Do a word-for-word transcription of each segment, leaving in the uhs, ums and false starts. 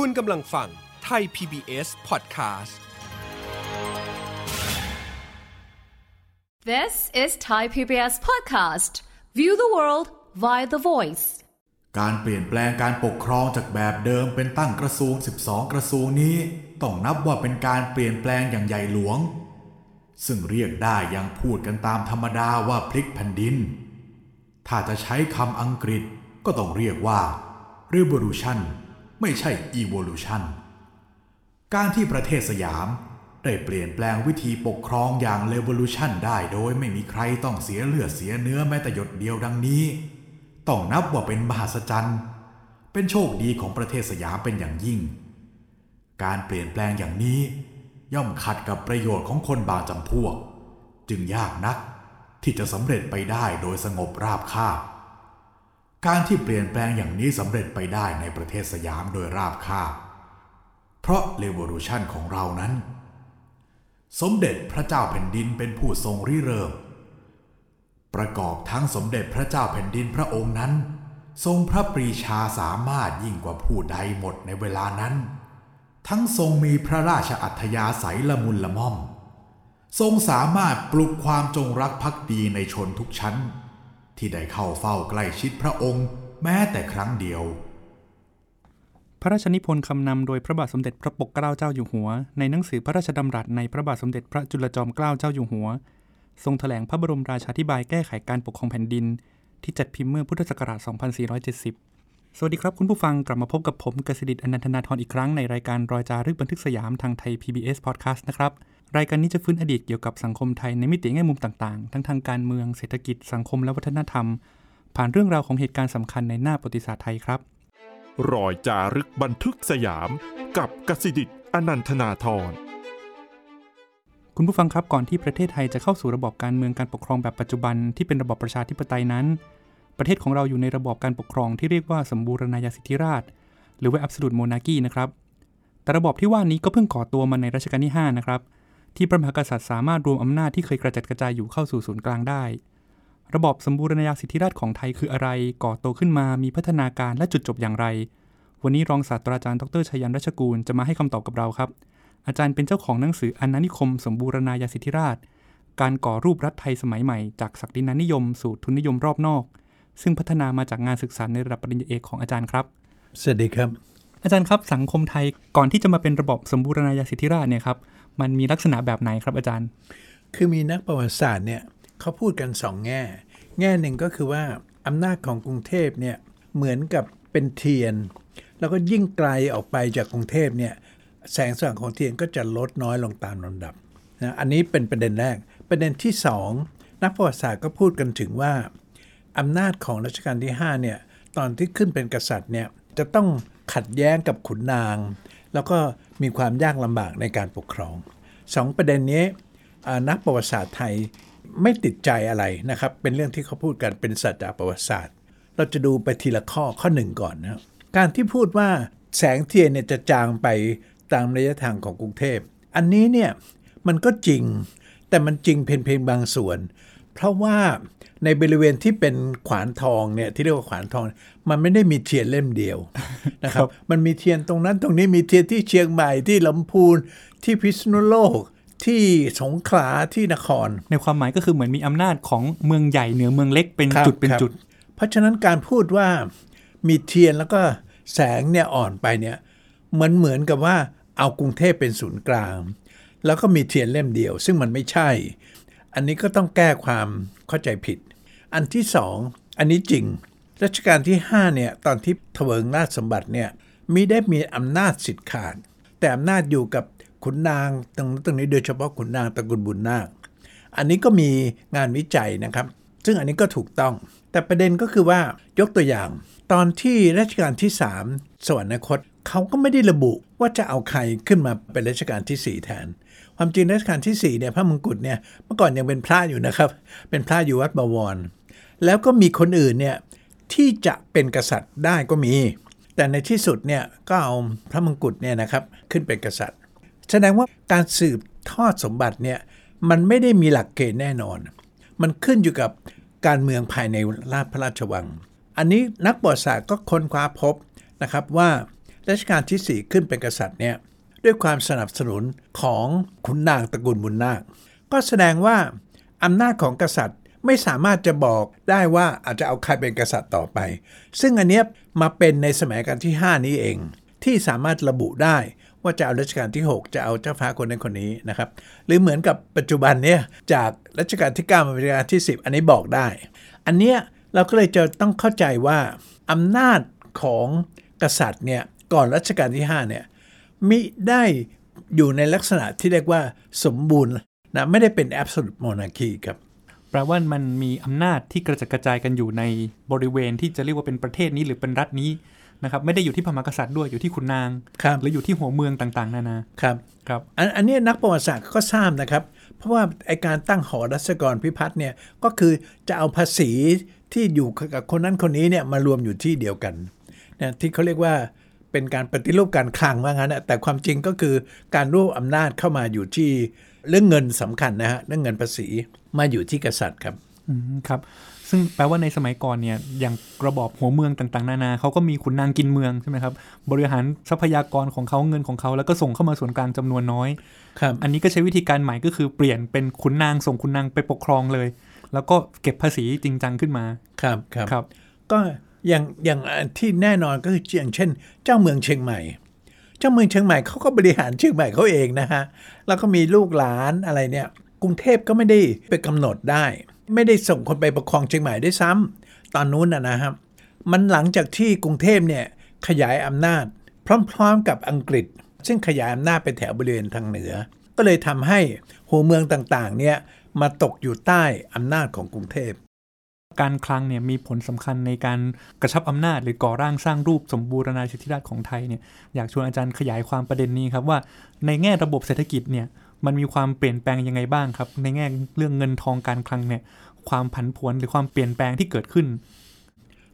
คุณกำลังฟังไทย พี บี เอส Podcast This is Thai พี บี เอส Podcast View the world via the voice การเปลี่ยนแปลงการปกครองจากแบบเดิมเป็นตั้งกระทรวงสิบสองกระทรวงนี้ต้องนับว่าเป็นการเปลี่ยนแปลงอย่างใหญ่หลวงซึ่งเรียกได้อย่างพูดกันตามธรรมดาว่าพลิกแผ่นดินถ้าจะใช้คำอังกฤษก็ต้องเรียกว่า Revolution ไม่ใช่ Evolution การที่ประเทศสยามได้เปลี่ยนแปลงวิธีปกครองอย่าง Revolution ได้โดยไม่มีใครต้องเสียเลือดเสียเนื้อแม้แต่หยดเดียวดังนี้ต้องนับว่าเป็นมหัศจรรย์เป็นโชคดีของประเทศสยามเป็นอย่างยิ่งการเปลี่ยนแปลงอย่างนี้ย่อมขัดกับประโยชน์ของคนบางจำพวกจึงยากนักที่จะสำเร็จไปได้โดยสงบราบคาบการที่เปลี่ยนแปลงอย่างนี้สำเร็จไปได้ในประเทศสยามโดยราบคาบเพราะ Revolution ของเรานั้นสมเด็จพระเจ้าแผ่นดินเป็นผู้ทรงริเริ่มประกอบทั้งสมเด็จพระเจ้าแผ่นดินพระองค์นั้นทรงพระปรีชาสามารถยิ่งกว่าผู้ใดหมดในเวลานั้นทั้งทรงมีพระราชอัธยาศัยละมุนละม่อมทรงสามารถปลุกความจงรักภักดีในชนทุกชั้นที่ได้เข้าเฝ้าใกล้ชิดพระองค์แม้แต่ครั้งเดียวพระราชนิพนธ์คำนำโดยพระบาทสมเด็จพระปกเกล้าเจ้าอยู่หัวในหนังสือพระราชดำรัสในพระบาทสมเด็จพระจุลจอมเกล้าเจ้าอยู่หัวทรงแถลงพระบรมราชาธิบายแก้ไขการปกครองแผ่นดินที่จัดพิมพ์เมื่อพุทธศักราชสองพันสี่ร้อยเจ็ดสิบสวัสดีครับคุณผู้ฟังกลับมาพบกับผมกสิทธิ์อนันทนาธรอีกครั้งในรายการรอยจารึกบันทึกสยามทางไทย พี บี เอส Podcast นะครับรายการนี้จะฟื้นอดีตเกี่ยวกับสังคมไทยในมิติแง่มุมต่างๆทั้งทางการเมืองเศรษฐกิจสังคมและวัฒนธรรมผ่านเรื่องราวของเหตุการณ์สำคัญในหน้าประวัติศาสตร์ไทยครับรอยจารึกบันทึกสยามกับกสิทธิ์อนันทนาธรคุณผู้ฟังครับก่อนที่ประเทศไทยจะเข้าสู่ระบอบการเมืองการปกครองแบบปัจจุบันที่เป็นระบอบประชาธิปไตยนั้นประเทศของเราอยู่ในระบอบการปกครองที่เรียกว่าสมบูรณาญาสิทธิราชย์หรือว่า Absolute Monarchy นะครับแต่ระบอบที่ว่านี้ก็เพิ่งก่อตัวมาในรัชกาลที่ห้านะครับที่พระมหากษัตริย์สามารถรวมอำนาจที่เคยกระจัดกระจายอยู่เข้าสู่ศูนย์กลางได้ระบอบสมบูรณาญาสิทธิราชย์ของไทยคืออะไรก่อตัวขึ้นมามีพัฒนาการและจุดจบอย่างไรวันนี้รองศาสตราจารย์ดรชัยยันต์รัชกูลจะมาให้คำตอบกับเราครับอาจารย์เป็นเจ้าของหนังสืออาณานิคมสมบูรณาญาสิทธิราชย์การก่อรูปรัฐไทยสมัยใหม่จากศักดินานิยมสู่ทุนนิยมรอบนอกซึ่งพัฒนามาจากงานศึกษาในระดับปริญญาเอกของอาจารย์ครับสวัสดีครับอาจารย์ครับสังคมไทยก่อนที่จะมาเป็นระบบสมบูรณาญาสิทธิราชย์เนี่ยครับมันมีลักษณะแบบไหนครับอาจารย์คือมีนักประวัติศาสตร์เนี่ยเขาพูดกันสองแง่แง่หนึ่งก็คือว่าอำนาจของกรุงเทพเนี่ยเหมือนกับเป็นเทียนแล้วก็ยิ่งไกลออกไปจากกรุงเทพเนี่ยแสงสว่างของเทียนก็จะลดน้อยลงตามลำดับนะอันนี้เป็นประเด็นแรกประเด็นที่สองนักประวัติศาสตร์ก็พูดกันถึงว่าอำนาจของรัชกาลที่ห้าเนี่ยตอนที่ขึ้นเป็นกษัตริย์เนี่ยจะต้องขัดแย้งกับขุนนางแล้วก็มีความยากลำบากในการปกครองสองประเด็นนี้นักประวัติศาสตร์ไทยไม่ติดใจอะไรนะครับเป็นเรื่องที่เขาพูดกันเป็นสัจจะประวัติศาสตร์เราจะดูไปทีละข้อข้อหนึ่งก่อนนะการที่พูดว่าแสงเทียนเนี่ยจะจางไปตามระยะทางของกรุงเทพอันนี้เนี่ยมันก็จริงแต่มันจริงเพียงเพียงบางส่วนเพราะว่าในบริเวณที่เป็นขวานทองเนี่ยที่เรียกว่าขวานทองมันไม่ได้มีเทียนเล่มเดียวนะครับมันมีเทียนตรงนั้นตรงนี้มีเทียนที่เชียงใหม่ที่ลำพูนที่พิษณุโลกที่สงขลาที่นครในความหมายก็คือเหมือนมีอำนาจของเมืองใหญ่เหนือเมืองเล็กเป็นจุดเป็นจุดเพราะฉะนั้นการพูดว่ามีเทียนแล้วก็แสงเนี่ยอ่อนไปเนี่ยเหมือนเหมือนกับว่าเอากรุงเทพเป็นศูนย์กลางแล้วก็มีเทียนเล่มเดียวซึ่งมันไม่ใช่อันนี้ก็ต้องแก้ความเข้าใจผิดอันที่สองอันนี้จริงรัชกาลที่ห้าเนี่ยตอนที่เถลิงราชสมบัติเนี่ยมิได้มีอำนาจสิทธิ์ขาดแต่อำนาจอยู่กับขุนนางตรงตรงนี้โดยเฉพาะขุนนางตระกูลบุญนาคอันนี้ก็มีงานวิจัยนะครับซึ่งอันนี้ก็ถูกต้องแต่ประเด็นก็คือว่ายกตัวอย่างตอนที่รัชกาลที่สามสวรรคตเขาก็ไม่ได้ระบุว่าจะเอาใครขึ้นมาเป็นรัชกาลที่สี่แทนความจริงรัชกาลที่สี่เนี่ยพระมงกุฎเนี่ยเมื่อก่อนยังเป็นพระอยู่นะครับเป็นพระอยู่วัดบวรแล้วก็มีคนอื่นเนี่ยที่จะเป็นกษัตริย์ได้ก็มีแต่ในที่สุดเนี่ยก็เอาพระมงกุฎเนี่ยนะครับขึ้นเป็นกษัตริย์แสดงว่าการสืบทอดสมบัติเนี่ยมันไม่ได้มีหลักเกณฑ์แน่นอนมันขึ้นอยู่กับการเมืองภายในราชพระราชวังอันนี้นักประวัติศาสตร์ก็ค้นคว้าพบนะครับว่า รัชกาลที่สี่ขึ้นเป็นกษัตริย์เนี่ยด้วยความสนับสนุนของขุนนางตระกูลบุญนาคก็แสดงว่าอำนาจของกษัตริย์ไม่สามารถจะบอกได้ว่าอาจจะเอาใครเป็นกษัตริย์ต่อไปซึ่งอันเนี้ยมาเป็นในสมัยรัชกาลที่ห้านี้เองที่สามารถระบุได้ว่าจะเอารัชกาลที่หกจะเอาเจ้าฟ้าคนนั้นคนนี้นะครับหรือเหมือนกับปัจจุบันเนี่ยจากรัชกาลที่เก้ามาเป็นรัชกาลที่สิบอันนี้บอกได้อันเนี้ยเราก็เลยจะต้องเข้าใจว่าอำนาจของกษัตริย์เนี่ยก่อนรัชกาลที่ห้าเนี่ยมิได้อยู่ในลักษณะที่เรียกว่าสมบูรณ์นะไม่ได้เป็นแอบโซลูทโมนาคีครับแปลว่ามันมีอำนาจที่กระจัดกระจายกันอยู่ในบริเวณที่จะเรียกว่าเป็นประเทศนี้หรือเป็นรัฐนี้นะครับไม่ได้อยู่ที่พระมหากษัตริย์ด้วยอยู่ที่ขุนนางหรืออยู่ที่หัวเมืองต่างๆนานาครับครับอันนี้นักประวัติศาสตร์ก็ทราบนะครับเพราะว่าไอ้การตั้งหอรัศกรพิพัฒน์เนี่ยก็คือจะเอาภาษีที่อยู่กับคนนั้นคนนี้เนี่ยมารวมอยู่ที่เดียวกันนะที่เขาเรียกว่าเป็นการปฏิรูปการคลังว่างั้นนะแต่ความจริงก็คือการรวบอำนาจเข้ามาอยู่ที่เรื่องเงินสำคัญนะฮะเรื่องเงินภาษีมาอยู่ที่กษัตริย์ครับอืมครับซึ่งแปลว่าในสมัยก่อนเนี่ยอย่างระบอบหัวเมืองต่างๆนานาเขาก็มีขุนนางกินเมืองใช่ไหมครับบริหารทรัพยากรของเขาเงินของเขาแล้วก็ส่งเข้ามาส่วนกลางจำนวนน้อยครับอันนี้ก็ใช้วิธีการใหม่ก็คือเปลี่ยนเป็นขุนนางส่งขุนนางไปปกครองเลยแล้วก็เก็บภาษีจริงจังขึ้นมาครับครับครับก็อย่างอย่างที่แน่นอนก็คืออย่างเช่นเจ้าเมืองเชียงใหม่เจ้าเมืองเชียงใหม่เขาก็บริหารเชียงใหม่เขาเองนะฮะแล้วก็มีลูกหลานอะไรเนี่ยกรุงเทพก็ไม่ได้ไปกำหนดได้ไม่ได้ส่งคนไปปกครองเชียงใหม่ได้ซ้ำตอนนู้นนะฮะมันหลังจากที่กรุงเทพเนี่ยขยายอำนาจพร้อมๆกับอังกฤษซึ่งขยายอำนาจไปแถวบริเวณทางเหนือก็เลยทำให้หัวเมืองต่างๆเนี่ยมาตกอยู่ใต้อำนาจของกรุงเทพการคลังเนี่ยมีผลสำคัญในการกระชับอำนาจหรือก่อร่างสร้างรูปสมบูรณาธิราชของไทยเนี่ยอยากชวนอาจารย์ขยายความประเด็นนี้ครับว่าในแง่ระบบเศรษฐกิจเนี่ยมันมีความเปลี่ยนแปลงยังไงบ้างครับในแง่เรื่องเงินทองการคลังเนี่ยความผันผวนหรือความเปลี่ยนแปลงที่เกิดขึ้น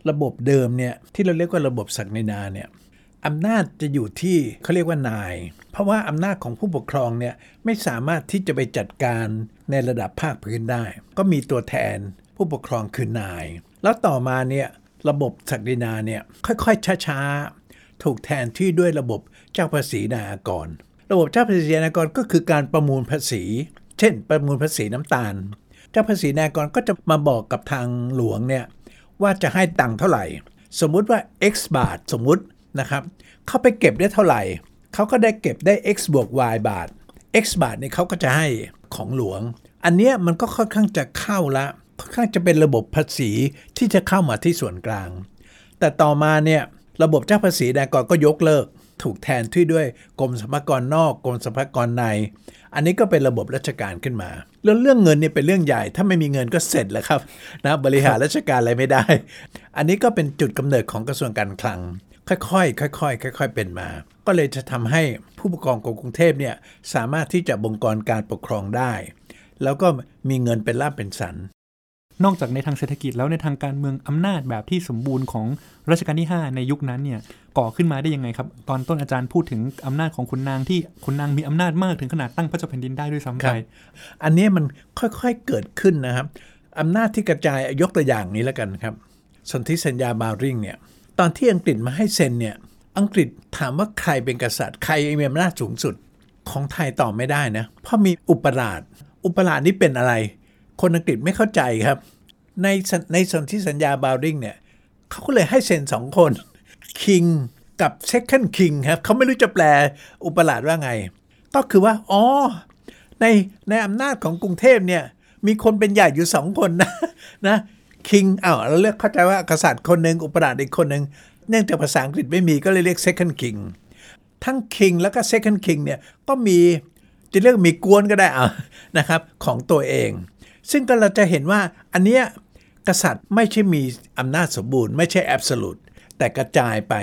ระบบเดิมเนี่ยที่เราเรียกว่าระบบศักดินาเนี่ยอำนาจจะอยู่ที่เขาเรียกว่านายเพราะว่าอำนาจของผู้ปกครองเนี่ยไม่สามารถที่จะไปจัดการในระดับภาคพื้นได้ก็มีตัวแทนผู้ปกครองคือนายแล้วต่อมาเนี่ยระบบศักดินาเนี่ยค่อยๆช้าๆถูกแทนที่ด้วยระบบเจ้าภาษีนายกรระบบเจ้าภาษีนายกรก็คือการประมูลภาษีเช่นประมูลภาษีน้ำตาลเจ้าภาษีนายกรก็จะมาบอกกับทางหลวงเนี่ยว่าจะให้ตังค์เท่าไหร่สมมุติว่า x บาทสมมุตินะครับเขาไปเก็บได้เท่าไหร่เขาก็ได้เก็บได้ x บวก y บาท x บาทเนี่ยเขาก็จะให้ของหลวงอันเนี้ยมันก็ค่อนข้างจะเข้าละค่อนข้างจะเป็นระบบภาษีที่จะเข้ามาที่ส่วนกลางแต่ต่อมาเนี่ยระบบเจ้าภาษีนายกรก็ยกเลิกถูกแทนที่ด้วยกรมสรรพากรนอกกรมสรรพากรในอันนี้ก็เป็นระบบราชการขึ้นมาแล้วเรื่องเงินเนี่ยเป็นเรื่องใหญ่ถ้าไม่มีเงินก็เสร็จแล้วครับนะบริหารราชการอะไรไม่ได้อันนี้ก็เป็นจุดกำเนิดของกระทรวงการคลังค่อยๆค่อยๆค่อยๆเป็นมาก็เลยจะทำให้ผู้ปกครองของกรุงเทพเนี่ยสามารถที่จะบงการการปกครองได้แล้วก็มีเงินเป็นลาภเป็นสันนอกจากในทางเศรษฐกิจแล้วในทางการเมืองอำนาจแบบที่สมบูรณ์ของรัชกาลที่ห้าในยุคนั้นเนี่ยก่อขึ้นมาได้ยังไงครับตอนต้นอาจารย์พูดถึงอำนาจของขุนนางที่ขุนนางมีอำนาจมากถึงขนาดตั้งพระเจ้าแผ่นดินได้ด้วยซ้ำไปอันนี้มันค่อยๆเกิดขึ้นนะครับอำนาจที่กระจายยกตัวอย่างนี้แล้วกันครับสนธิสัญญาบาวริ่งเนี่ยตอนที่อังกฤษมาให้เซ็นเนี่ยอังกฤษถามว่าใครเป็นกษัตริย์ใครมีอำนาจสูงสุดของไทยตอบไม่ได้นะเพราะมีอุปราชอุปราชนี่เป็นอะไรคนอังกฤษไม่เข้าใจครับในในสนธิสัญญาบาวริ่งเนี่ยเขาก็เลยให้เซ็นสองคนคิงกับเซคันด์คิงครับเขาไม่รู้จะแปลอุปราชว่าไงก็คือว่าอ๋อในในอำนาจของกรุงเทพเนี่ยมีคนเป็นใหญ่อยู่สองคนนะนะคิงอ้าวเราเลือกเข้าใจว่ากษัตริย์คนหนึ่งอุปราชอีกคนหนึ่งเนื่องจากภาษาอังกฤษไม่มีก็เลยเรียกเซคันด์คิงทั้งคิงแล้วก็เซคันด์คิงเนี่ยก็มีจะเรียกมีกวนก็ได้อ่ะนะครับของตัวเองซึ่งก็เราจะเห็นว่าอันเนี้ยกษัตริย์ไม่ใช่มีอำนาจสมบูรณ์ไม่ใช่แอบโซลูทแต่กระจายไป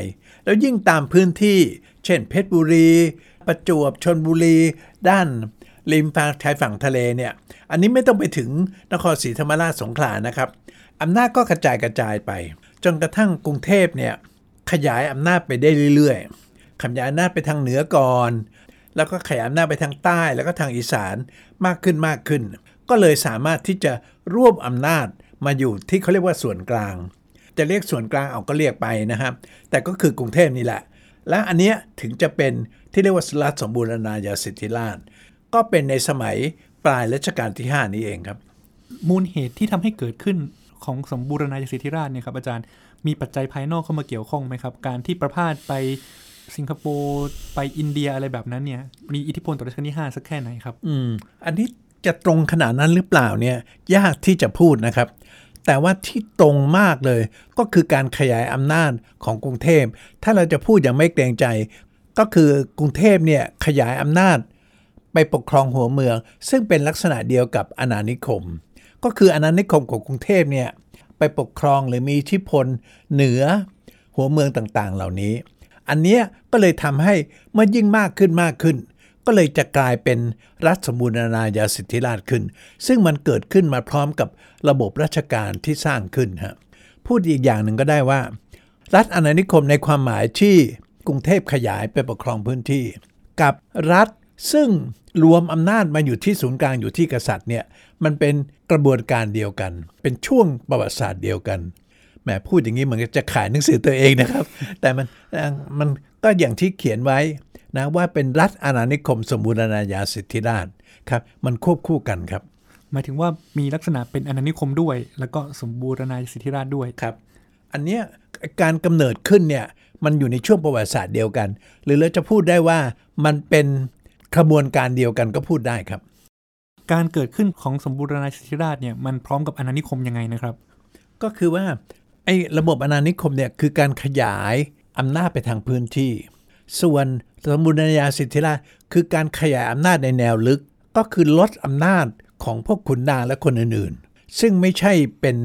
แล้วยิ่งตามพื้นที่เช่นเพชรบุรีประจวบชลบุรีด้านริมชายฝั่งทะเลเนี่ยอันนี้ไม่ต้องไปถึงนครศรีธรรมราชสงขลานะครับอำนาจก็กระจายกระจายไปจนกระทั่งกรุงเทพเนี่ยขยายอำนาจไปได้เรื่อยๆขยายอำนาจไปทางเหนือก่อนแล้วก็ขยายอำนาจไปทางใต้แล้วก็ทางอีสานมากขึ้นมากขึ้นก็เลยสามารถที่จะรวบอำนาจมาอยู่ที่เขาเรียกว่าส่วนกลางจะเรียกส่วนกลางเอาก็เรียกไปนะครับแต่ก็คือกรุงเทพนี่แหละ และอันเนี้ยถึงจะเป็นที่เรียกว่าสลัดสมบูรณาญาสิทธิราชย์ก็เป็นในสมัยปลายรัชกาลที่ห้านี้เองครับมูลเหตุที่ทำให้เกิดขึ้นของสมบูรณาญาสิทธิราชย์เนี่ยครับอาจารย์มีปัจจัยภายนอกเข้ามาเกี่ยวข้องไหมครับการที่ประพาสไปสิงคโปร์ไปอินเดียอะไรแบบนั้นเนี่ยมีอิทธิพลต่อรัชกาลที่ห้าสักแค่ไหนครับอืมอันนี้จะตรงขนาดนั้นหรือเปล่าเนี่ยยากที่จะพูดนะครับแต่ว่าที่ตรงมากเลยก็คือการขยายอำนาจของกรุงเทพถ้าเราจะพูดอย่างไม่เกรงใจก็คือกรุงเทพเนี่ยขยายอำนาจไปปกครองหัวเมืองซึ่งเป็นลักษณะเดียวกับอาณานิคมก็คืออาณานิคมของกรุงเทพเนี่ยไปปกครองหรือมีอิทธิพลเหนือหัวเมืองต่างๆเหล่านี้อันเนี้ยก็เลยทำให้เมื่อยิ่งมากขึ้นมากขึ้นก็เลยจะกลายเป็นรัฐสมบูรณาญาสิทธิราชย์ขึ้นซึ่งมันเกิดขึ้นมาพร้อมกับระบบราชการที่สร้างขึ้นฮะพูดอีกอย่างหนึ่งก็ได้ว่ารัฐอาณานิคมในความหมายที่กรุงเทพขยายไปปกครองพื้นที่กับรัฐซึ่งรวมอำนาจมาอยู่ที่ศูนย์กลางอยู่ที่กษัตริย์เนี่ยมันเป็นกระบวนการเดียวกันเป็นช่วงประวัติศาสตร์เดียวกันแหมพูดอย่างนี้เหมือนจะขายหนังสือตัวเองนะครับแต่มันมันก็อย่างที่เขียนไว้นะว่าเป็นรัฐอาณานิคมสมบูรณาญาสิทธิราชย์ครับมันควบคู่กันครับหมายถึงว่ามีลักษณะเป็นอาณานิคมด้วยแล้วก็สมบูรณาญาสิทธิราชย์ด้วยครับอันเนี้ยการกำเนิดขึ้นเนี่ยมันอยู่ในช่วงประวัติศาสตร์เดียวกันหรือเราจะพูดได้ว่ามันเป็นขบวนการเดียวกันก็พูดได้ครับการเกิดขึ้นของสมบูรณาญาสิทธิราชย์เนี่ยมันพร้อมกับอาณานิคมยังไงนะครับก็คือว่าไอ้ระบบอาณานิคมเนี่ยคือการขยายอำนาจไปทางพื้นที่ส่วนสมบูรณาญาสิทธิราชย์คือการขยายอำนาจในแนวลึกก็คือลดอำนาจของพวกขุนนางและคนอื่นๆซึ่งไม่ใช่เป็น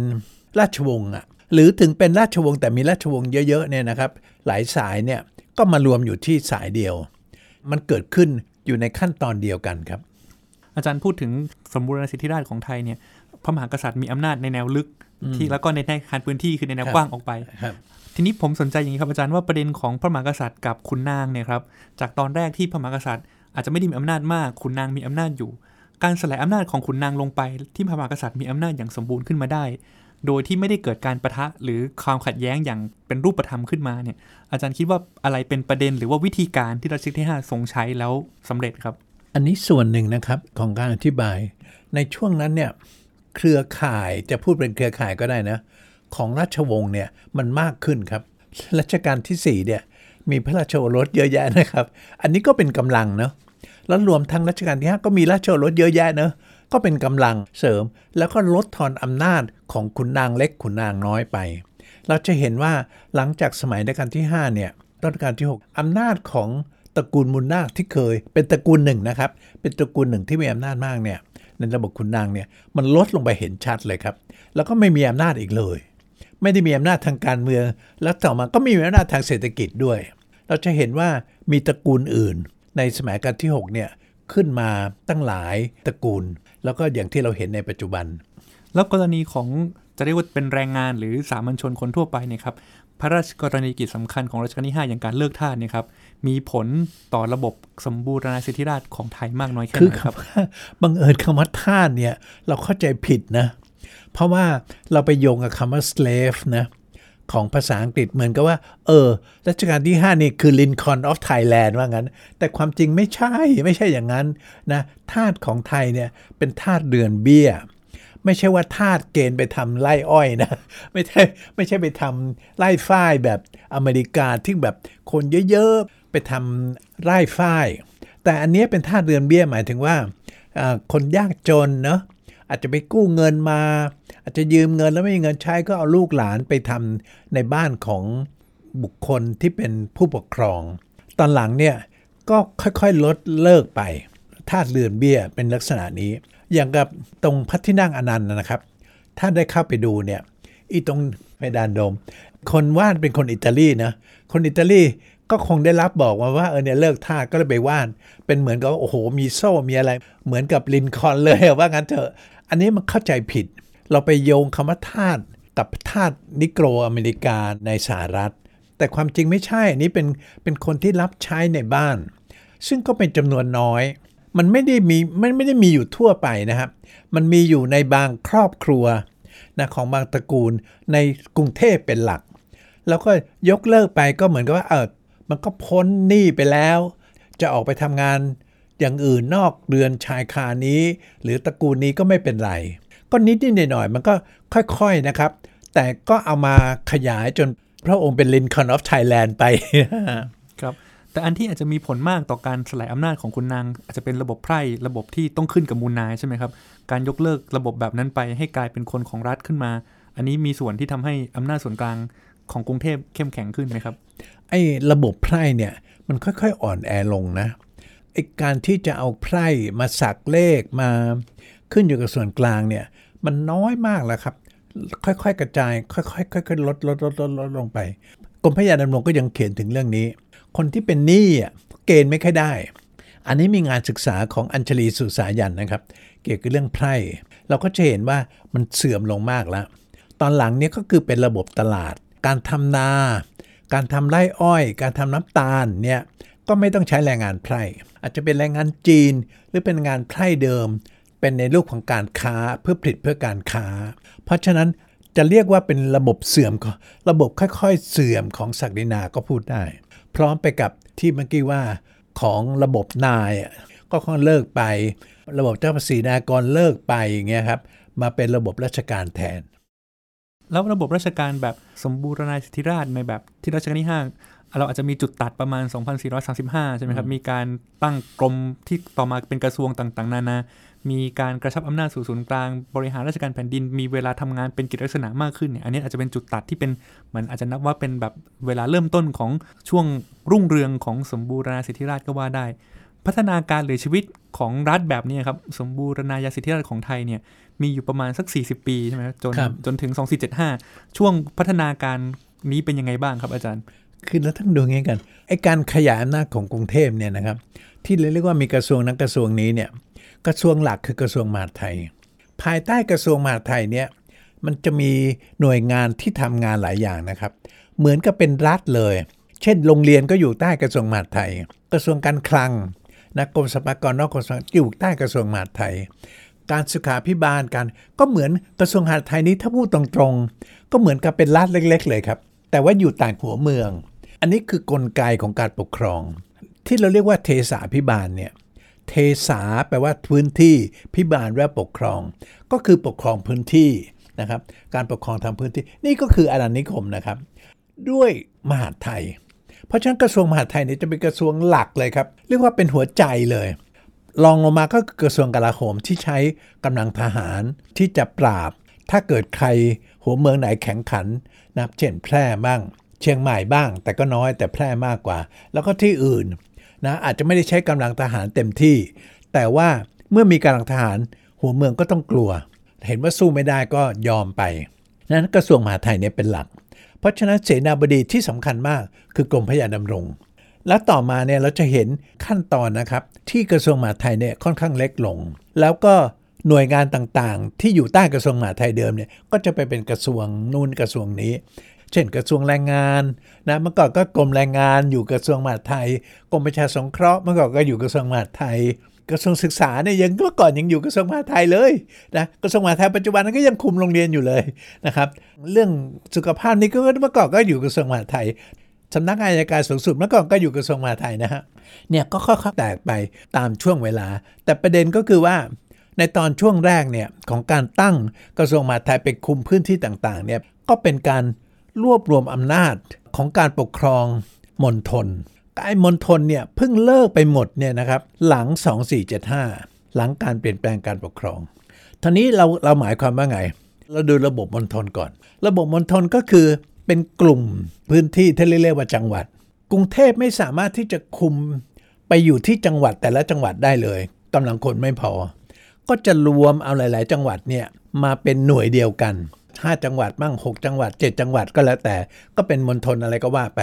ราชวงศ์อ่ะหรือถึงเป็นราชวงศ์แต่มีราชวงศ์เยอะๆเนี่ยนะครับหลายสายเนี่ยก็มารวมอยู่ที่สายเดียวมันเกิดขึ้นอยู่ในขั้นตอนเดียวกันครับอาจารย์พูดถึงสมบูรณาญาสิทธิราชย์ของไทยเนี่ยพระมหากษัตริย์มีอำนาจในแนวลึกที่แล้วก็ในในคันพื้นที่คือในแนวกว้างออกไปทีนี้ผมสนใจอย่างนี้ครับอาจารย์ว่าประเด็นของพระมหากษัตริย์กับขุนนางเนี่ยครับจากตอนแรกที่พระมหากษัตริย์อาจจะไม่ได้มีอำนาจมากขุนนางมีอำนาจอยู่การสลายอำนาจของขุนนางลงไปที่พระมหากษัตริย์มีอำนาจอย่างสมบูรณ์ขึ้นมาได้โดยที่ไม่ได้เกิดการปะทะหรือความขัดแย้งอย่างเป็นรูปธรรมขึ้นมาเนี่ยอาจารย์คิดว่าอะไรเป็นประเด็นหรือว่าวิธีการที่รัชกาลที่ห้าทรงใช้แล้วสำเร็จครับอันนี้ส่วนหนึ่งนะครับของการอธิบายในช่วงนั้นเนี่ยเครือข่ายจะพูดเป็นเครือข่ายก็ได้นะของราชวงศ์เนี่ยมันมากขึ้นครับรัชกาลที่สี่เนี่ยมีพระราชโอรสเยอะแยะนะครับอันนี้ก็เป็นกำลังเนาะแล้วรวมทั้งรัชกาลที่ห้าก็มีราชโอรสเยอะแยะเนาะก็เป็นกำลังเสริมแล้วก็ลดทอนอำนาจของขุนนางเล็กขุนนางน้อยไปเราจะเห็นว่าหลังจากสมัยรัชกาลที่ห้าเนี่ยรัชกาลที่หกอำนาจของตระกูลมูลนาคที่เคยเป็นตระกูลหนึ่งนะครับเป็นตระกูลหนึ่งที่มีอำนาจมากเนี่ยในระบบขุนนางเนี่ยมันลดลงไปเห็นชัดเลยครับแล้วก็ไม่มีอำนาจอีกเลยไม่ได้มีอำนาจทางการเมืองแล้วต่อมาก็มีอำนาจทางเศรษฐกิจด้วยเราจะเห็นว่ามีตระกูลอื่นในสมัยรัชกาลที่หกเนี่ยขึ้นมาตั้งหลายตระกูลแล้วก็อย่างที่เราเห็นในปัจจุบันแล้วกรณีของจะเรียกว่าเป็นแรงงานหรือสามัญชนคนทั่วไปเนี่ยครับพระราชกรณียกิจสำคัญของรัชกาลที่ห้าอย่างการเลิกทาสเนี่ยครับมีผลต่อระบบสมบูรณาญาสิทธิราชย์ของไทยมากน้อยแค่ไหนครับบังเอิญคำว่าทาสเนี่ยเราเข้าใจผิดนะเพราะว่าเราไปโยงกับคำว่า slave นะของภาษาอังกฤษเหมือนกับว่าเออรัชกาลที่ห้านี่คือ Lincoln of Thailand ว่างั้นแต่ความจริงไม่ใช่ไม่ใช่อย่างนั้นนะทาสของไทยเนี่ยเป็นทาสเดือนเบี้ยไม่ใช่ว่าทาสเกณฑ์ไปทำไร่อ้อยนะไม่ใช่ไม่ใช่ไปทำไร่ฝ้ายแบบอเมริกาที่แบบคนเยอะๆไปทำไร่ฝ้ายแต่อันนี้เป็นทาสเดือนเบี้ยหมายถึงว่าคนยากจนเนาะอาจจะไปกู้เงินมาอาจจะยืมเงินแล้วไม่มีเงินใช้ก็เอาลูกหลานไปทำในบ้านของบุคคลที่เป็นผู้ปกครองตอนหลังเนี่ยก็ค่อยๆลดเลิกไปทาสเดือนเบี้ยเป็นลักษณะนี้อย่างกับตรงพระที่นั่งอนันต์นะครับถ้าได้เข้าไปดูเนี่ยอีตรงเพดานโดมคนวาดเป็นคนอิตาลีนะคนอิตาลีก็คงได้รับบอกมาว่าเออเนี่ยเลิกทาสก็เลยไปวาดเป็นเหมือนกับโอ้โหมีโซ่มีอะไรเหมือนกับลินคอล์นเลยว่างั้นเถอะอันนี้มันเข้าใจผิดเราไปโยงคำว่าทาสกับทาสนิโกรอเมริกาในสหรัฐแต่ความจริงไม่ใช่อันนี้เป็นเป็นคนที่รับใช้ในบ้านซึ่งก็เป็นจำนวนน้อยมันไม่ได้มีมันไม่ได้มีอยู่ทั่วไปนะครับมันมีอยู่ในบางครอบครัวนะของบางตระกูลในกรุงเทพเป็นหลักแล้วก็ยกเลิกไปก็เหมือนกับว่าเออ มันก็พ้นหนี้ไปแล้วจะออกไปทำงานอย่างอื่นนอกเรือนชายคานี้หรือตระกูลนี้ก็ไม่เป็นไรก็นิดนิดหน่อยๆมันก็ค่อยๆนะครับแต่ก็เอามาขยายจนพระองค์เป็นลินคอล์นออฟไทยแลนด์ไปครับแต่อันที่อาจจะมีผลมากต่อการสลายอำนาจของคุณนางอาจจะเป็นระบบไพร่ระบบที่ต้องขึ้นกับมูลนายใช่ไหมครับการยกเลิกระบบแบบนั้นไปให้กลายเป็นคนของรัฐขึ้นมาอันนี้มีส่วนที่ทำให้อำนาจส่วนกลางของกรุงเทพเข้มแข็งขึ้นไหมครับไอ้ระบบไพร่เนี่ยมันค่อยๆอ่อนแอลงนะไอ้การที่จะเอาไพร่มาสักเลขมาขึ้นอยู่กับส่วนกลางเนี่ยมันน้อยมากแล้วครับค่อยๆกระจายค่อยๆค่อยๆลดลดลดลดลดลงไปกรมพระยาดำรงก็ยังเขียนถึงเรื่องนี้คนที่เป็นหนี้อ่ะเกณฑ์ไม่ค่อยได้อันนี้มีงานศึกษาของอัญชลีสุสายันนะครับเกี่ยวกับเรื่องไพร่เราก็จะเห็นว่ามันเสื่อมลงมากแล้วตอนหลังเนี่ยก็คือเป็นระบบตลาดการทำนาการทำไร่อ้อยการทำน้ำตาลเนี่ยก็ไม่ต้องใช้แรงงานไพร่อาจจะเป็นแรงงานจีนหรือเป็นงานไพร่เดิมเป็นในรูปของการค้าเพื่อผลิตเพื่อการค้าเพราะฉะนั้นจะเรียกว่าเป็นระบบเสื่อมระบบค่อยๆเสื่อมของศักดินาก็พูดได้พร้อมไปกับที่เมื่อกี้ว่าของระบบนายก็ค่อยเลิกไประบบเจ้าภาษีนายกรเลิกไปอย่างเงี้ยครับมาเป็นระบบราชการแทนแล้วระบบราชการแบบสมบูรณาธิธิราชในแบบที่รัชกาลที่ห้าเราอาจจะมีจุดตัดประมาณสองพันสี่ร้อยสามสิบห้าใช่ไหมครับมีการตั้งกรมที่ต่อมาเป็นกระทรวงต่างๆนานามีการกระชับอำนาจสู่ศูนย์กลางบริหารราชการแผ่นดินมีเวลาทำงานเป็นกิจลักษณะมากขึ้นเนี่ยอันนี้อาจจะเป็นจุดตัดที่เป็นเหมือนอาจจะนับว่าเป็นแบบเวลาเริ่มต้นของช่วงรุ่งเรืองของสมบูรณาธิธิราชก็ว่าได้พัฒนาการหรือชีวิตของรัฐแบบนี้ครับสมบูรณาญาสิทธิราชของไทยเนี่ยมีอยู่ประมาณสักสี่สิบปีใช่ไหมจนจนถึงสองพันสี่ร้อยเจ็ดสิบห้าช่วงพัฒนาการนี้เป็นยังไงบ้างครับอาจารย์คือเราต้องดูอย่างนี้กันไอ้การขยายอำนาจของกรุงเทพเนี่ยนะครับที่เรียกว่ามีกระทรวงนั้นกระทรวงนี้เนี่ยกระทรวงหลักคือกระทรวงมหาดไทยภายใต้กระทรวงมหาดไทยเนี่ยมันจะมีหน่วยงานที่ทำงานหลายอย่างนะครับเหมือนกับเป็นรัฐเลยเช่นโรงเรียนก็อยู่ใต้กระทรวงมหาดไทยกระทรวงการคลังนะกรมสรรพากรนอกกรมสรรพากรอยู่ใต้กระทรวงมหาดไทยการสุขาภิบาลการก็เหมือนกระทรวงมหาดไทยนี้ถ้าพูดตรงๆก็เหมือนกับเป็นรัฐเล็กๆเลยครับแต่ว่าอยู่ต่างหัวเมืองอันนี้คือกลไกของการปกครองที่เราเรียกว่าเทศาภิบาลเนี่ยเทศาแปลว่าพื้นที่ภิบาลแปลว่าปกครองก็คือปกครองพื้นที่นะครับการปกครองทางพื้นที่นี่ก็คืออาณานิคมนะครับด้วยมหาดไทยเพราะฉะนั้นกระทรวงมหาดไทยเนี่ยจะเป็นกระทรวงหลักเลยครับเรียกว่าเป็นหัวใจเลยรองลงมาก็คือกระทรวงกลาโหมที่ใช้กำลังทหารที่จะปราบถ้าเกิดใครหัวเมืองไหนแข็งขันนับเช่นแพร่บ้างเชียงใหม่บ้างแต่ก็น้อยแต่แพร่มากกว่าแล้วก็ที่อื่นนะอาจจะไม่ได้ใช้กำลังทหารเต็มที่แต่ว่าเมื่อมีกำลังทหารหัวเมืองก็ต้องกลัวเห็นว่าสู้ไม่ได้ก็ยอมไปนั้นกระทรวงมหาดไทยเนี่ยเป็นหลักเพราะฉะนั้นเสนาบดีที่สำคัญมากคือกรมพระยาดำรงและต่อมาเนี่ยเราจะเห็นขั้นตอนนะครับที่กระทรวงมหาดไทยเนี่ยค่อนข้างเล็กลงแล้วก็หน่วยงานต่างๆที่อยู่ใต้กระทรวงมหาดไทยเดิมเนี่ยก็จะไปเป็นกระทรวงนู่นกระทรวงนี้เช่นกระทรวงแรงงานนะเมื่อก่อนก็กรมแรงงานอยู่กระทรวงมหาดไทยกรมประชาสงเคราะห์เมื่อก่อนก็อยู่กระทรวงมหาดไทยกระทรวงศึกษาเนี่ยยังเมื่อก่อนยังอยู่กระทรวงมหาดไทยเลยนะกระทรวงมหาดไทยปัจจุบันนั้นก็ยังคุมโรงเรียนอยู่เลยนะครับเรื่องสุขภาพนี่ก็เมื่อก่อนก็อยู่กระทรวงมหาดไทยสำนักงานอัยการสูงสุดเมื่อก่อนก็อยู่กระทรวงมหาดไทยนะฮะเนี่ยก็ค่อยๆแตกไปตามช่วงเวลาแต่ประเด็นก็คือว่าในตอนช่วงแรกเนี่ยของการตั้งกระทรวงมหาดไทยไปคุมพื้นที่ต่างๆเนี่ยก็เป็นการรวบรวมอำนาจของการปกครองมณฑลไอ้มณฑลเนี่ยเพิ่งเลิกไปหมดเนี่ยนะครับหลังสองพันสี่ร้อยเจ็ดสิบห้าหลังการเปลี่ยนแปลงการปกครองทีนี้เราเราหมายความว่าไงเราดูระบบมณฑลก่อนระบบมณฑลก็คือเป็นกลุ่มพื้นที่ที่เรียกว่าจังหวัดกรุงเทพไม่สามารถที่จะคุมไปอยู่ที่จังหวัดแต่ละจังหวัดได้เลยกำลังคนไม่พอก็จะรวมเอาหลายๆจังหวัดเนี่ยมาเป็นหน่วยเดียวกันห้าจังหวัดบ้างหกจังหวัดเจ็ดจังหวัดก็แล้วแต่ก็เป็นมณฑลอะไรก็ว่าไป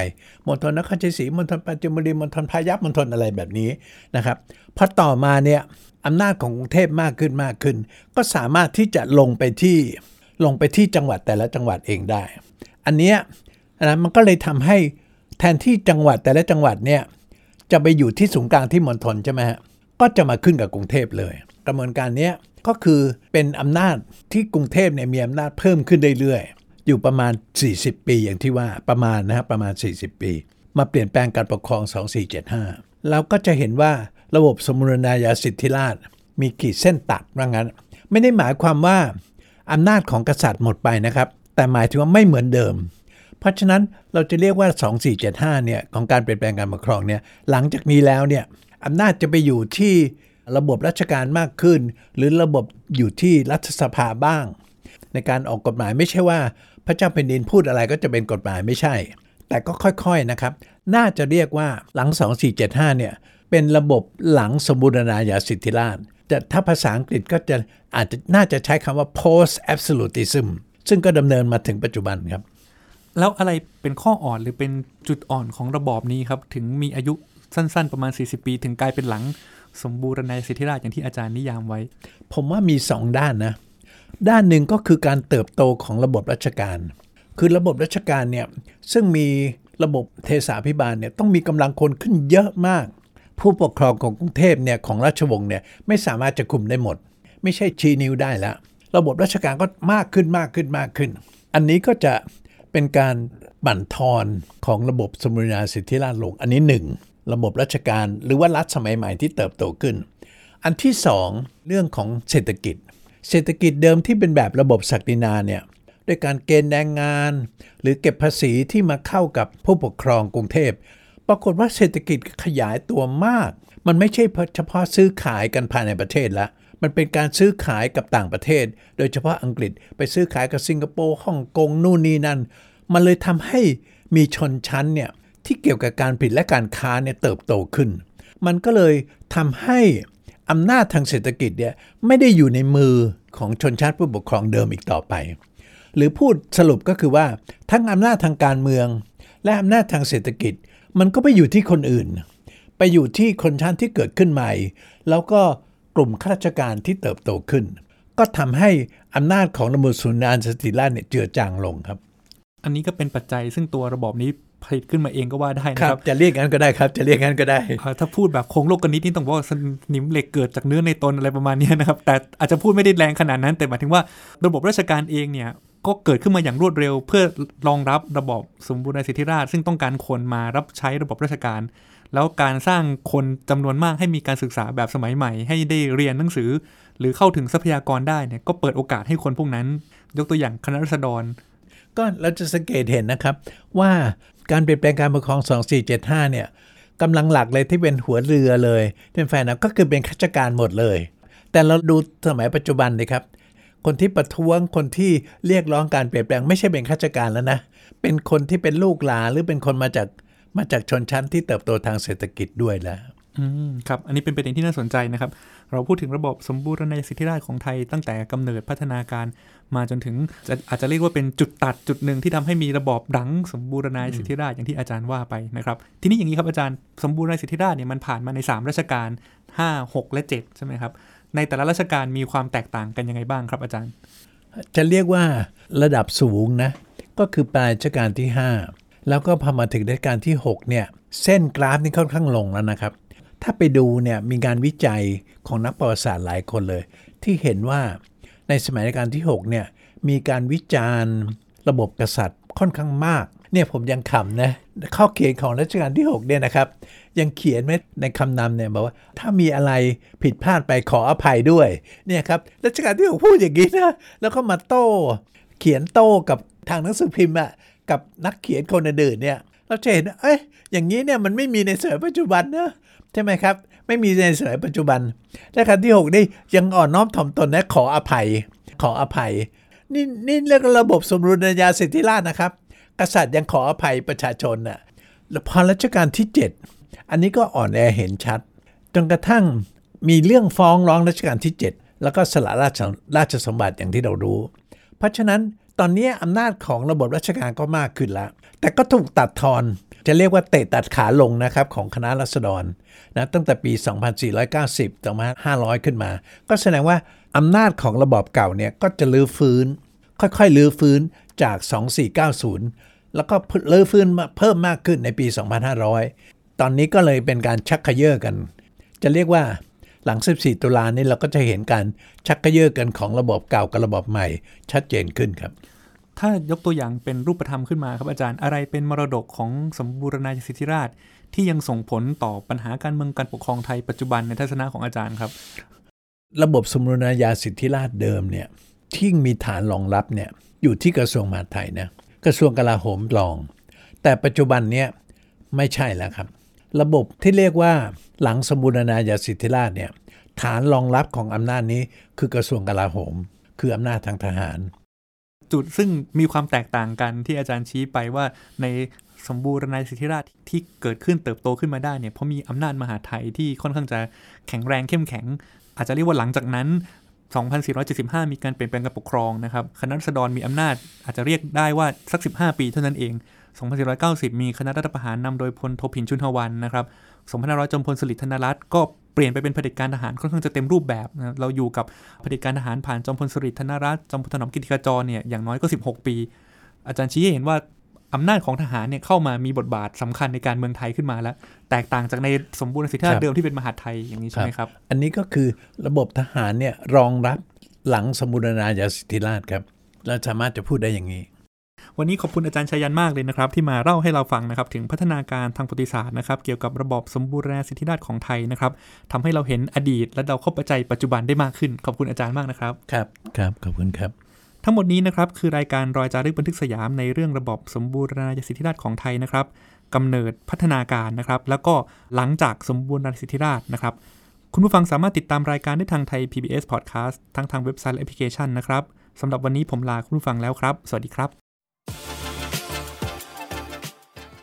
มณฑลนครชัยศรีมณฑลปราจีนบุรีมณฑลพายัพมณฑลอะไรแบบนี้นะครับพอต่อมาเนี่ยอำนาจของกรุงเทพมากขึ้นมากขึ้นก็สามารถที่จะลงไปที่ลงไปที่จังหวัดแต่ละจังหวัดเองได้อันเนี้ยนะมันก็เลยทำให้แทนที่จังหวัดแต่ละจังหวัดเนี่ยจะไปอยู่ที่ศูนย์กลางที่มณฑลใช่ไหมฮะก็จะมาขึ้นกับกรุงเทพเลยกระบวนการเนี้ยก็คือเป็นอำนาจที่กรุงเทพเนี่ยมีอำนาจเพิ่มขึ้นเรื่อยๆอยู่ประมาณสี่สิบปีอย่างที่ว่าประมาณนะฮะประมาณสี่สิบปี มาเปลี่ยนแปลงการปกครองสองสี่เจ็ดห้าเราก็จะเห็นว่าระบบสมบูรณาญาสิทธิราชย์มีขีดเส้นตัดว่างั้นไม่ได้หมายความว่าอำนาจของกษัตริย์หมดไปนะครับแต่หมายถึงว่าไม่เหมือนเดิมเพราะฉะนั้นเราจะเรียกว่าสองสี่เจ็ดห้าเนี่ยของการเปลี่ยนแปลงการปกครองเนี่ยหลังจากนี้แล้วเนี่ยอำนาจจะไปอยู่ที่ระบบราชการมากขึ้นหรือระบบอยู่ที่รัฐสภาบ้างในการออกกฎหมายไม่ใช่ว่าพระเจ้าแผ่นดินพูดอะไรก็จะเป็นกฎหมายไม่ใช่แต่ก็ค่อยๆนะครับน่าจะเรียกว่าหลังสองสี่เจ็ดห้าเนี่ยเป็นระบบหลังสมบูรณาญาสิทธิราชย์แต่ถ้าภาษาอังกฤษก็จะอาจจะน่าจะใช้คำว่า post absolutism ซึ่งก็ดำเนินมาถึงปัจจุบันครับแล้วอะไรเป็นข้ออ่อนหรือเป็นจุดอ่อนของระบอบนี้ครับถึงมีอายุสั้นๆประมาณสี่สิบปีถึงกลายเป็นหลังสมบูรณาญาสิทธิราชย์อย่างที่อาจารย์นิยามไว้ผมว่ามีสองด้านนะด้านหนึ่งก็คือการเติบโตของระบบราชการคือระบบราชการเนี่ยซึ่งมีระบบเทศาภิบาลเนี่ยต้องมีกำลังคนขึ้นเยอะมากผู้ปกครองของกรุงเทพเนี่ยของราชวงศ์เนี่ยไม่สามารถจะคุมได้หมดไม่ใช่ชี้นิ้วได้แล้วระบบราชการก็มากขึ้นมากขึ้นมากขึ้นอันนี้ก็จะเป็นการบั่นทอนของระบบสมบูรณาญาสิทธิราชย์ลงอันนี้หนึ่งระบบราชการหรือว่ารัฐสมัยใหม่ที่เติบโตขึ้นอันที่สองเรื่องของเศรษฐกิจเศรษฐกิจเดิมที่เป็นแบบระบบศักดินาเนี่ยด้วยการเกณฑ์แรงงานหรือเก็บภาษีที่มาเข้ากับผู้ปกครองกรุงเทพปรากฏว่าเศรษฐกิจขยายตัวมากมันไม่ใช่เฉพาะซื้อขายกันภายในประเทศละมันเป็นการซื้อขายกับต่างประเทศโดยเฉพาะอังกฤษไปซื้อขายกับสิงคโปร์ฮ่องกงนู่นนี่นั่นมันเลยทำให้มีชนชั้นเนี่ยที่เกี่ยวกับการผลิตและการค้าเนี่ยเติบโตขึ้นมันก็เลยทำให้อำนาจทางเศรษฐกิจเนี่ยไม่ได้อยู่ในมือของชนชั้นผู้ปกครองเดิมอีกต่อไปหรือพูดสรุปก็คือว่าทั้งอำนาจทางการเมืองและอำนาจทางเศรษฐกิจมันก็ไปอยู่ที่คนอื่นไปอยู่ที่คนชั้นที่เกิดขึ้นใหม่แล้วก็กลุ่มข้าราชการที่เติบโตขึ้นก็ทำให้อำนาจของระบบสมบูรณาญาสิทธิราชย์เนี่ยเจือจางลงครับอันนี้ก็เป็นปัจจัยซึ่งตัวระบอบนี้ผลิตขึ้นมาเองก็ว่าได้นะครับจะเรียกงั้นก็ได้ครับจะเรียกงั้นก็ได้ถ้าพูดแบบโครงโลกนิดนี่ต้องบอกว่าสนิมเหล็กเกิดจากเนื้อในตนอะไรประมาณนี้นะครับแต่อาจจะพูดไม่ได้แรงขนาดนั้นแต่หมายถึงว่าระบบราชการเองเนี่ยก็เกิดขึ้นมาอย่างรวดเร็วเพื่อรองรับระบบสมบูรณาญาสิทธิราชย์ซึ่งต้องการคนมารับใช้ระบบราชการแล้วการสร้างคนจำนวนมากให้มีการศึกษาแบบสมัยใหม่ให้ได้เรียนหนังสือหรือเข้าถึงทรัพยากรได้เนี่ยก็เปิดโอกาสให้คนพวกนั้นยกตัวอย่างคณะราษฎรก็เราจะสังเกตเห็นนะครับว่าการเปลี่ยนแปลงการปกครองสองสี่เจ็ดห้าเนี่ยกำลังหลักเลยที่เป็นหัวเรือเลยเป็นฝ่ายนำก็คือเป็นข้าราชการหมดเลยแต่เราดูสมัยปัจจุบันเลยครับคนที่ประท้วงคนที่เรียกร้องการเปลี่ยนแปลงไม่ใช่เป็นข้าราชการแล้วนะเป็นคนที่เป็นลูกหลานหรือเป็นคนมาจากมาจากชนชั้นที่เติบโตทางเศรษฐกิจด้วยแล้วอืมครับอันนี้เป็นประเด็นที่น่าสนใจนะครับเราพูดถึงระบบสมบูรณาญาสิทธิราชย์ของไทยตั้งแต่กำเนิดพัฒนาการมาจนถึงอาจจะเรียกว่าเป็นจุดตัดจุดหนึ่งที่ทำให้มีระบอบหลังสมบูรณาญาสิทธิราชย์อย่างที่อาจารย์ว่าไปนะครับทีนี้อย่างนี้ครับอาจารย์สมบูรณาญาสิทธิราชย์เนี่ยมันผ่านมาในสามราชการห้า หก และเจ็ดใช่ไหมครับในแต่ละราชการมีความแตกต่างกันยังไงบ้างครับอาจารย์จะเรียกว่าระดับสูงนะก็คือปลายราชการที่ห้าแล้วก็พอมาถึงราชการที่หกเนี่ยเส้นกราฟนี่ค่อนข้างลงแล้วนะครับถ้าไปดูเนี่ยมีการวิจัยของนักประวัติศาสตร์หลายคนเลยที่เห็นว่าในสมัยรัชกาลที่หกเนี่ยมีการวิจารณ์ระบบกษัตริย์ค่อนข้างมากเนี่ยผมยังขำนะข้อเขียนของรัชกาลที่หกเนี่ยนะครับยังเขียนไว้ในคำนำเนี่ยบอกว่าถ้ามีอะไรผิดพลาดไปขออภัยด้วยเนี่ยครับรัชกาลที่หกพูดอย่างนี้นะแล้วก็มาโต้เขียนโต้กับทางหนังสือพิมพ์อะกับนักเขียนคนอื่นเนี่ยเราจะเห็นเอ้ยอย่างนี้เนี่ยมันไม่มีในสมัยปัจจุบันนะใช่ไหมครับไม่มีในสมัยปัจจุบันรัชกาลที่หกนี่ยังอ่อนน้อมถ่อมตนและขออภัยขออภัยนี่นี่เรื่องระบบสมบูรณาญาสิทธิราชย์นะครับกษัตริย์ยังขออภัยประชาชนน่ะพอรัชกาลที่เจ็ดอันนี้ก็อ่อนแอเห็นชัดจนกระทั่งมีเรื่องฟ้องร้องรัชกาลที่เจ็ดแล้วก็สละราชราชสมบัติอย่างที่เรารู้เพราะฉะนั้นตอนนี้อำนาจของระบบราชการก็มากขึ้นแล้วแต่ก็ถูกตัดทอนจะเรียกว่าเตะตัดขาลงนะครับของคณะราษฎรนะตั้งแต่ปีสองพันสี่ร้อยเก้าสิบถึงห้าร้อยขึ้นมาก็แสดงว่าอำนาจของระบอบเก่าเนี่ยก็จะลื้อฟื้นค่อยๆลื้อฟื้นจากสองพันสี่ร้อยเก้าสิบแล้วก็ลื้อฟื้นเพิ่มมากขึ้นในปีสองพันห้าร้อยตอนนี้ก็เลยเป็นการชักเขย่อกันจะเรียกว่าหลังสิบสี่ตุลานี้เราก็จะเห็นการชักเขย่อกันของระบอบเก่ากับระบอบใหม่ชัดเจนขึ้นครับ ถ้ายกตัวอย่างเป็นรูปธรรมขึ้นมาครับอาจารย์อะไรเป็นมรดกของสมบูรณาญาสิทธิราชย์ที่ยังส่งผลต่อปัญหาการเมืองการปกครองไทยปัจจุบันในทัศนะของอาจารย์ครับระบบสมบูรณาญาสิทธิราชย์เดิมเนี่ยที่มีฐานรองรับเนี่ยอยู่ที่กระทรวงมหาดไทยนะกระทรวงกลาโหมรองแต่ปัจจุบันเนี่ยไม่ใช่แล้วครับระบบที่เรียกว่าหลังสมบูรณาญาสิทธิราชย์เนี่ยฐานรองรับของอำนาจนี้คือกระทรวงกลาโหมคืออำนาจทางทหารจุดซึ่งมีความแตกต่างกันที่อาจารย์ชี้ไปว่าในสมบูรณาญาสิทธิราชย์ที่เกิดขึ้นเติบโตขึ้นมาได้เนี่ยเพราะมีอำนาจมหาไทยที่ค่อนข้างจะแข็งแรงเข้มแข็งอาจจะเรียกว่าหลังจากนั้นสองพันสี่ร้อยเจ็ดสิบห้ามีการเปลี่ยนแปลงการปกครองนะครับคณะราษฎรมีอำนาจอาจจะเรียกได้ว่าสักสิบห้าปีเท่านั้นเองสองพันสี่ร้อยเก้าสิบมีคณะรัฐประหารนำโดยพลโทผินชุนทวันนะครับสองพันห้าร้อยจอมพลสฤษดิ์ธนรัตน์ก็เปลี่ยนไปเป็นเผด็จการทหารค่อนข้างจะเต็มรูปแบบนะเราอยู่กับเผด็จการทหารผ่านจอมพลสฤษดิ์ธนรัตน์จอมพลถนอมกิติขจรเนี่ยอย่างน้อยก็สิบหกปีอาจารย์ชี้ให้เห็นว่าอำนาจของทหารเนี่ยเข้ามามีบทบาทสำคัญในการเมืองไทยขึ้นมาแล้วแตกต่างจากในสมบูรณาญาสิทธิราชย์เดิมที่เป็นมหาไทยอย่างนี้ใช่ไหมครับอันนี้ก็คือระบบทหารเนี่ยรองรับหลังสมบูรณาญาสิทธิราชย์ครับเราสามารถจะพูดได้อย่างนี้วันนี้ขอบคุณอาจารย์ชัยยันต์มากเลยนะครับที่มาเล่าให้เราฟังนะครับถึงพัฒนาการทางประวัติศาสตร์นะครับเกี่ยวกับระบบสมบูรณาญาสิทธิราชย์ของไทยนะครับทำให้เราเห็นอดีตและเราเข้าใจปัจจุบันได้มากขึ้นขอบคุณอาจารย์มากนะครับครับครับขอบคุณครับทั้งหมดนี้นะครับคือรายการรอยจารึกบันทึกสยามในเรื่องระบบสมบูรณาญาสิทธิราชย์ของไทยนะครับกำเนิดพัฒนาการนะครับแล้วก็หลังจากสมบูรณาญาสิทธิราชย์นะครับคุณผู้ฟังสามารถติดตามรายการได้ทางไทย พี บี เอส Podcast ทั้งทางเว็บไซต์และแอปพลิเคชันนะครับสำหรับวันนี้ผมลาคุณผู้ฟังแล้วครับสวัสดีครับ